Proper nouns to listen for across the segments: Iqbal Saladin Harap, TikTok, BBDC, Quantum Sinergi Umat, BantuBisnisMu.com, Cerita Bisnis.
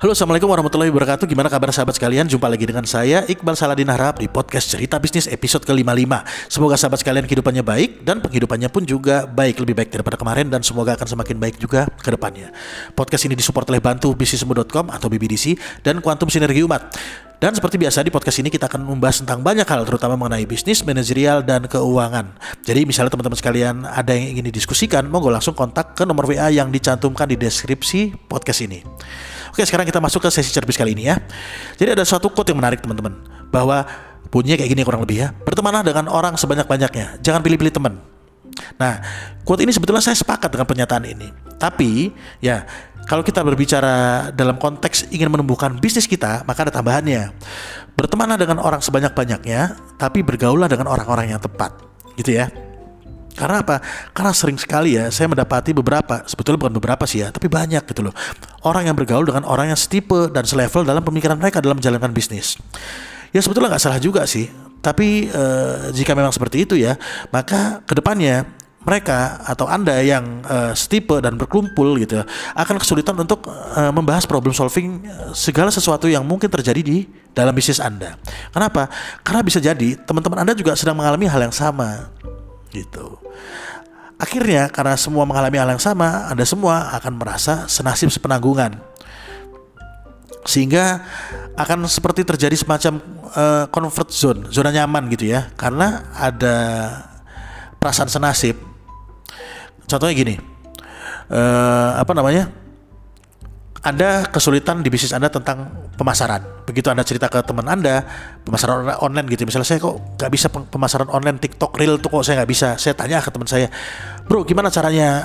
Halo, Assalamualaikum warahmatullahi wabarakatuh. Gimana kabar sahabat sekalian? Jumpa lagi dengan saya Iqbal Saladin Harap di podcast Cerita Bisnis episode ke-55. Semoga sahabat sekalian kehidupannya baik dan penghidupannya pun juga baik, lebih baik daripada kemarin, dan semoga akan semakin baik juga ke depannya. Podcast ini disupport oleh BantuBisnisMu.com atau BBDC dan Quantum Sinergi Umat. Dan seperti biasa di podcast ini kita akan membahas tentang banyak hal, terutama mengenai bisnis, manajerial, dan keuangan. Jadi misalnya teman-teman sekalian ada yang ingin didiskusikan, monggo langsung kontak ke nomor WA yang dicantumkan di deskripsi podcast ini. Oke, sekarang kita masuk ke sesi cerbis kali ini ya. Jadi ada suatu quote yang menarik teman-teman, bahwa bunyinya kayak gini kurang lebih ya. Bertemanlah dengan orang sebanyak-banyaknya, jangan pilih-pilih teman. Nah, quote ini sebetulnya saya sepakat dengan pernyataan ini. Tapi ya, kalau kita berbicara dalam konteks ingin menumbuhkan bisnis kita, maka ada tambahannya. Bertemanlah dengan orang sebanyak-banyaknya, tapi bergaulah dengan orang-orang yang tepat. Gitu ya. Karena apa? Karena sering sekali ya saya mendapati beberapa, sebetulnya bukan beberapa sih ya, tapi banyak gitu loh, orang yang bergaul dengan orang yang setipe dan selevel dalam pemikiran mereka dalam menjalankan bisnis. Ya sebetulnya nggak salah juga sih. Tapi jika memang seperti itu ya, maka kedepannya mereka atau Anda yang setipe dan berkumpul gitu akan kesulitan untuk membahas problem solving segala sesuatu yang mungkin terjadi di dalam bisnis Anda. Kenapa? Karena bisa jadi teman-teman Anda juga sedang mengalami hal yang sama gitu. Akhirnya karena semua mengalami hal yang sama, Anda semua akan merasa senasib sepenanggungan, sehingga akan seperti terjadi semacam comfort zone, zona nyaman gitu ya, karena ada perasaan senasib. Contohnya gini, Anda kesulitan di bisnis Anda tentang pemasaran. Begitu Anda cerita ke teman Anda, pemasaran online gitu. Misalnya saya kok gak bisa pemasaran online TikTok Reel tuh, kok saya gak bisa. Saya tanya ke teman saya, bro gimana caranya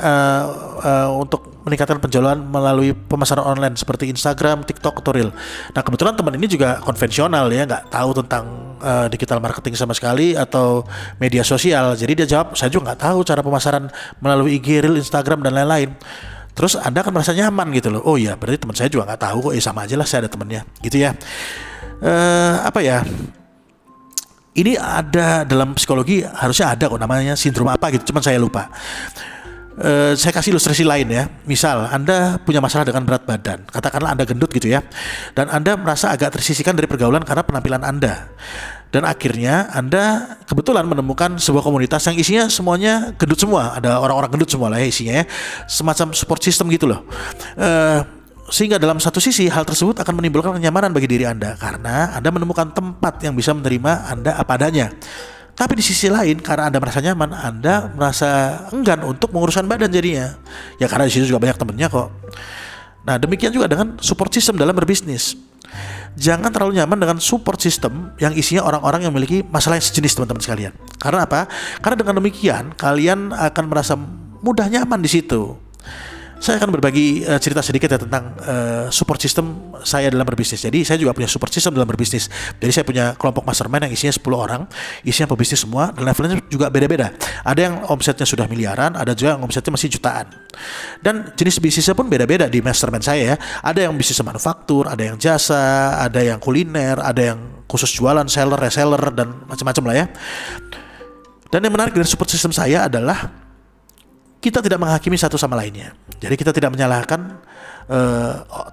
untuk meningkatkan penjualan melalui pemasaran online seperti Instagram, TikTok, atau Reel. Nah kebetulan teman ini juga konvensional ya, gak tahu tentang digital marketing sama sekali atau media sosial. Jadi dia jawab, saya juga gak tahu cara pemasaran melalui IG, Reel, Instagram, dan lain-lain. Terus Anda akan merasa nyaman gitu loh. Oh iya, berarti teman saya juga nggak tahu kok. Sama aja lah, saya ada temannya gitu ya. Ini ada dalam psikologi, harusnya ada kok namanya sindrom apa gitu. Cuman saya lupa. Saya kasih ilustrasi lain ya. Misal Anda punya masalah dengan berat badan, katakanlah Anda gendut gitu ya, dan Anda merasa agak tersisihkan dari pergaulan karena penampilan Anda. Dan akhirnya Anda kebetulan menemukan sebuah komunitas yang isinya semuanya gendut semua, ada orang-orang gendut semua lah ya isinya ya, semacam support system gitu loh. Sehingga dalam satu sisi hal tersebut akan menimbulkan kenyamanan bagi diri Anda, karena Anda menemukan tempat yang bisa menerima Anda apa adanya. Tapi di sisi lain karena Anda merasa nyaman, Anda merasa enggan untuk menguruskan badan jadinya. Ya karena di situ juga banyak temennya kok. Nah demikian juga dengan support system dalam berbisnis. Jangan terlalu nyaman dengan support system yang isinya orang-orang yang memiliki masalah yang sejenis teman-teman sekalian. Karena apa? Karena dengan demikian kalian akan merasa mudah nyaman di situ. Saya akan berbagi cerita sedikit ya tentang support system saya dalam berbisnis. Jadi saya juga punya support system dalam berbisnis. Jadi saya punya kelompok mastermind yang isinya 10 orang, isinya pebisnis semua, dan levelnya juga beda-beda. Ada yang omsetnya sudah miliaran, ada juga yang omsetnya masih jutaan. Dan jenis bisnisnya pun beda-beda di mastermind saya ya. Ada yang bisnis manufaktur, ada yang jasa, ada yang kuliner, ada yang khusus jualan, seller, reseller, dan macam-macam lah ya. Dan yang menarik dari support system saya adalah kita tidak menghakimi satu sama lainnya. Jadi kita tidak menyalahkan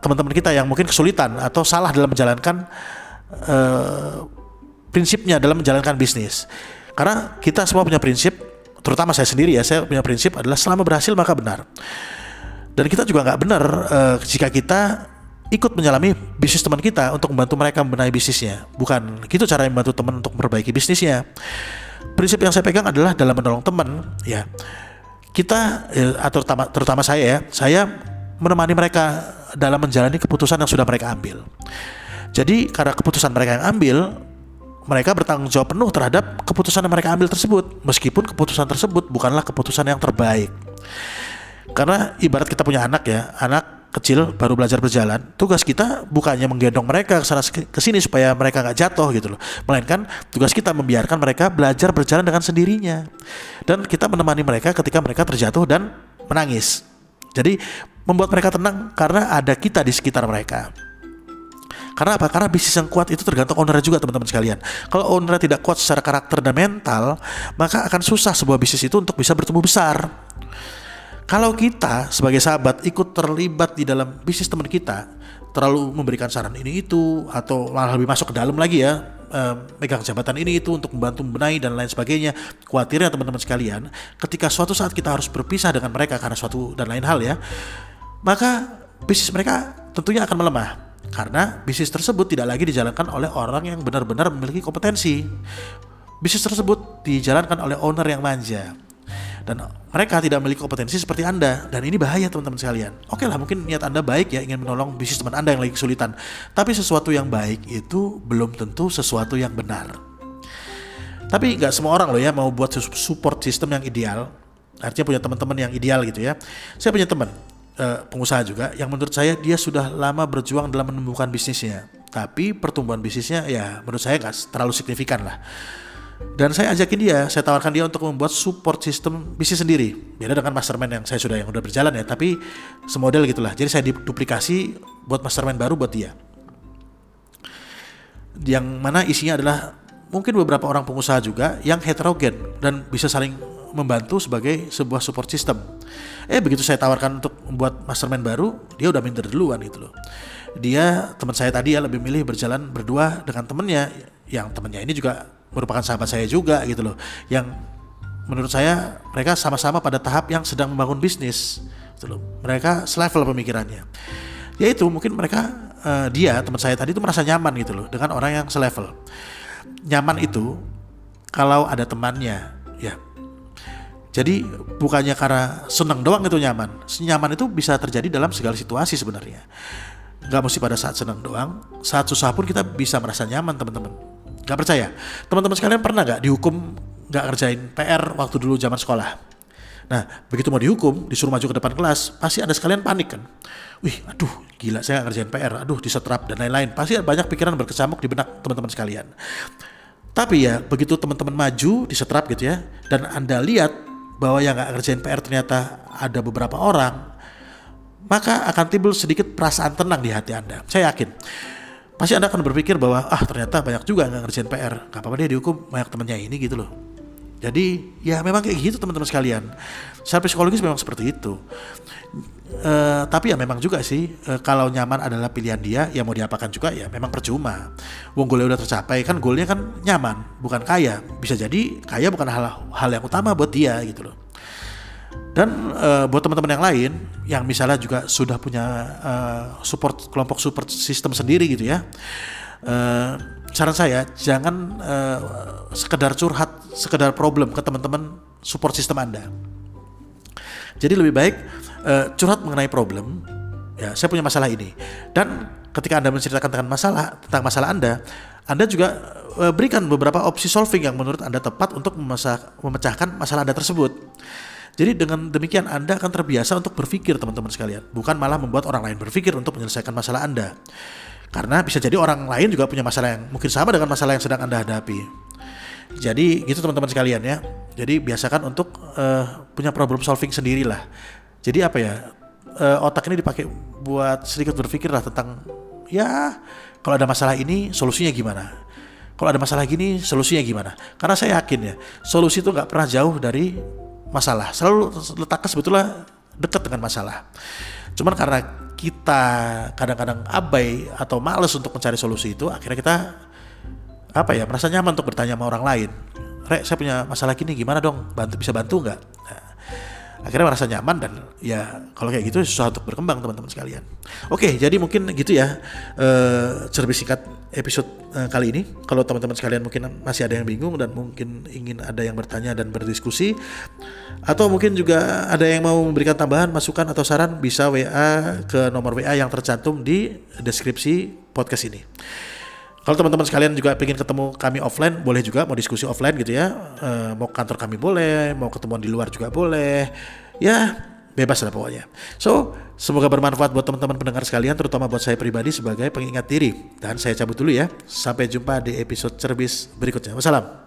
teman-teman kita yang mungkin kesulitan atau salah dalam menjalankan prinsipnya dalam menjalankan bisnis. Karena kita semua punya prinsip, terutama saya sendiri ya, saya punya prinsip adalah selama berhasil maka benar. Dan kita juga nggak benar jika kita ikut menyalami bisnis teman kita untuk membantu mereka membenahi bisnisnya. Bukan gitu cara membantu teman untuk memperbaiki bisnisnya. Prinsip yang saya pegang adalah dalam menolong teman ya, kita atau terutama saya ya, saya menemani mereka dalam menjalani keputusan yang sudah mereka ambil. Jadi karena keputusan mereka yang ambil, mereka bertanggung jawab penuh terhadap keputusan yang mereka ambil tersebut, meskipun keputusan tersebut bukanlah keputusan yang terbaik. Karena ibarat kita punya anak ya, anak kecil baru belajar berjalan, tugas kita bukannya menggendong mereka kesana kesini supaya mereka nggak jatuh gitu loh, melainkan tugas kita membiarkan mereka belajar berjalan dengan sendirinya, dan kita menemani mereka ketika mereka terjatuh dan menangis. Jadi membuat mereka tenang karena ada kita di sekitar mereka. Karena apa? Karena bisnis yang kuat itu tergantung ownernya juga teman-teman sekalian. Kalau ownernya tidak kuat secara karakter dan mental, maka akan susah sebuah bisnis itu untuk bisa bertumbuh besar. Kalau kita sebagai sahabat ikut terlibat di dalam bisnis teman kita, terlalu memberikan saran ini itu, atau malah lebih masuk ke dalam lagi ya, megang jabatan ini itu untuk membantu membenahi dan lain sebagainya. Khawatirnya teman-teman sekalian, ketika suatu saat kita harus berpisah dengan mereka karena suatu dan lain hal ya, maka bisnis mereka tentunya akan melemah karena bisnis tersebut tidak lagi dijalankan oleh orang yang benar-benar memiliki kompetensi. Bisnis tersebut dijalankan oleh owner yang manja dan mereka tidak memiliki kompetensi seperti Anda, dan ini bahaya teman-teman sekalian. Oke lah, mungkin niat Anda baik ya, ingin menolong bisnis teman Anda yang lagi kesulitan, tapi sesuatu yang baik itu belum tentu sesuatu yang benar. Tapi gak semua orang loh ya mau buat support system yang ideal, artinya punya teman-teman yang ideal gitu ya. Saya punya teman pengusaha juga yang menurut saya dia sudah lama berjuang dalam menumbuhkan bisnisnya, tapi pertumbuhan bisnisnya ya menurut saya gak terlalu signifikan lah. Dan saya ajakin dia, saya tawarkan dia untuk membuat support system bisnis sendiri. Beda dengan mastermind yang saya sudah berjalan ya, tapi semodel gitulah. Jadi saya duplikasi buat mastermind baru buat dia. Yang mana isinya adalah mungkin beberapa orang pengusaha juga yang heterogen dan bisa saling membantu sebagai sebuah support system. Begitu saya tawarkan untuk membuat mastermind baru, dia udah minder duluan gitu loh. Dia, teman saya tadi ya, lebih milih berjalan berdua dengan temennya, yang temennya ini juga merupakan sahabat saya juga gitu loh, yang menurut saya mereka sama-sama pada tahap yang sedang membangun bisnis gitu loh. Mereka selevel pemikirannya, yaitu mungkin mereka dia teman saya tadi itu merasa nyaman gitu loh dengan orang yang selevel. Nyaman itu kalau ada temannya ya. Jadi bukannya karena senang doang itu nyaman. Nyaman itu bisa terjadi dalam segala situasi sebenarnya. Gak mesti pada saat senang doang, saat susah pun kita bisa merasa nyaman teman-teman. Gak percaya? Teman-teman sekalian pernah gak dihukum gak ngerjain PR waktu dulu zaman sekolah? Nah, begitu mau dihukum, disuruh maju ke depan kelas, pasti Anda sekalian panik kan? Wih, aduh gila saya gak ngerjain PR, aduh disetrap dan lain-lain. Pasti banyak pikiran berkecamuk di benak teman-teman sekalian. Tapi ya, begitu teman-teman maju, disetrap gitu ya, dan Anda lihat bahwa yang gak ngerjain PR ternyata ada beberapa orang, maka akan timbul sedikit perasaan tenang di hati Anda. Saya yakin. Pasti Anda akan berpikir bahwa ternyata banyak juga nggak ngerjain PR, nggak apa-apa dia dihukum, banyak temannya ini gitu loh. Jadi ya memang kayak gitu teman-teman sekalian, secara psikologis memang seperti itu. Tapi ya memang juga sih, kalau nyaman adalah pilihan dia, ya mau diapakan juga ya memang percuma. Wong goalnya udah tercapai kan, goalnya kan nyaman bukan kaya. Bisa jadi kaya bukan hal yang utama buat dia gitu loh. Dan buat teman-teman yang lain yang misalnya juga sudah punya kelompok support sistem sendiri gitu ya, saran saya jangan sekedar curhat, sekedar problem ke teman-teman support sistem Anda. Jadi lebih baik curhat mengenai problem ya, saya punya masalah ini, dan ketika Anda menceritakan tentang masalah Anda juga berikan beberapa opsi solving yang menurut Anda tepat untuk memecahkan masalah Anda tersebut. Jadi dengan demikian Anda akan terbiasa untuk berpikir teman-teman sekalian, bukan malah membuat orang lain berpikir untuk menyelesaikan masalah Anda. Karena bisa jadi orang lain juga punya masalah yang mungkin sama dengan masalah yang sedang Anda hadapi. Jadi gitu teman-teman sekalian ya. Jadi biasakan untuk punya problem solving sendirilah. Jadi apa ya, otak ini dipakai buat sedikit berpikir lah tentang ya, kalau ada masalah ini solusinya gimana, kalau ada masalah gini solusinya gimana. Karena saya yakin ya, solusi itu gak pernah jauh dari masalah, selalu letaknya sebetulnya dekat dengan masalah. Cuman karena kita kadang-kadang abai atau malas untuk mencari solusi itu, akhirnya kita merasa nyaman untuk bertanya sama orang lain. Rek, saya punya masalah gini, gimana dong? Bisa bantu nggak? Nah, akhirnya merasa nyaman, dan ya kalau kayak gitu susah untuk berkembang teman-teman sekalian. Oke, jadi mungkin gitu ya cerita singkat episode kali ini. Kalau teman-teman sekalian mungkin masih ada yang bingung dan mungkin ingin ada yang bertanya dan berdiskusi, atau mungkin juga ada yang mau memberikan tambahan, masukan atau saran, bisa WA ke nomor WA yang tercantum di deskripsi podcast ini. Kalau teman-teman sekalian juga pengen ketemu kami offline, boleh juga, mau diskusi offline gitu ya, mau ke kantor kami boleh, mau ketemuan di luar juga boleh, ya bebas lah pokoknya. So, semoga bermanfaat buat teman-teman pendengar sekalian, terutama buat saya pribadi sebagai pengingat diri. Dan saya cabut dulu ya, sampai jumpa di episode cerbis berikutnya. Wassalam.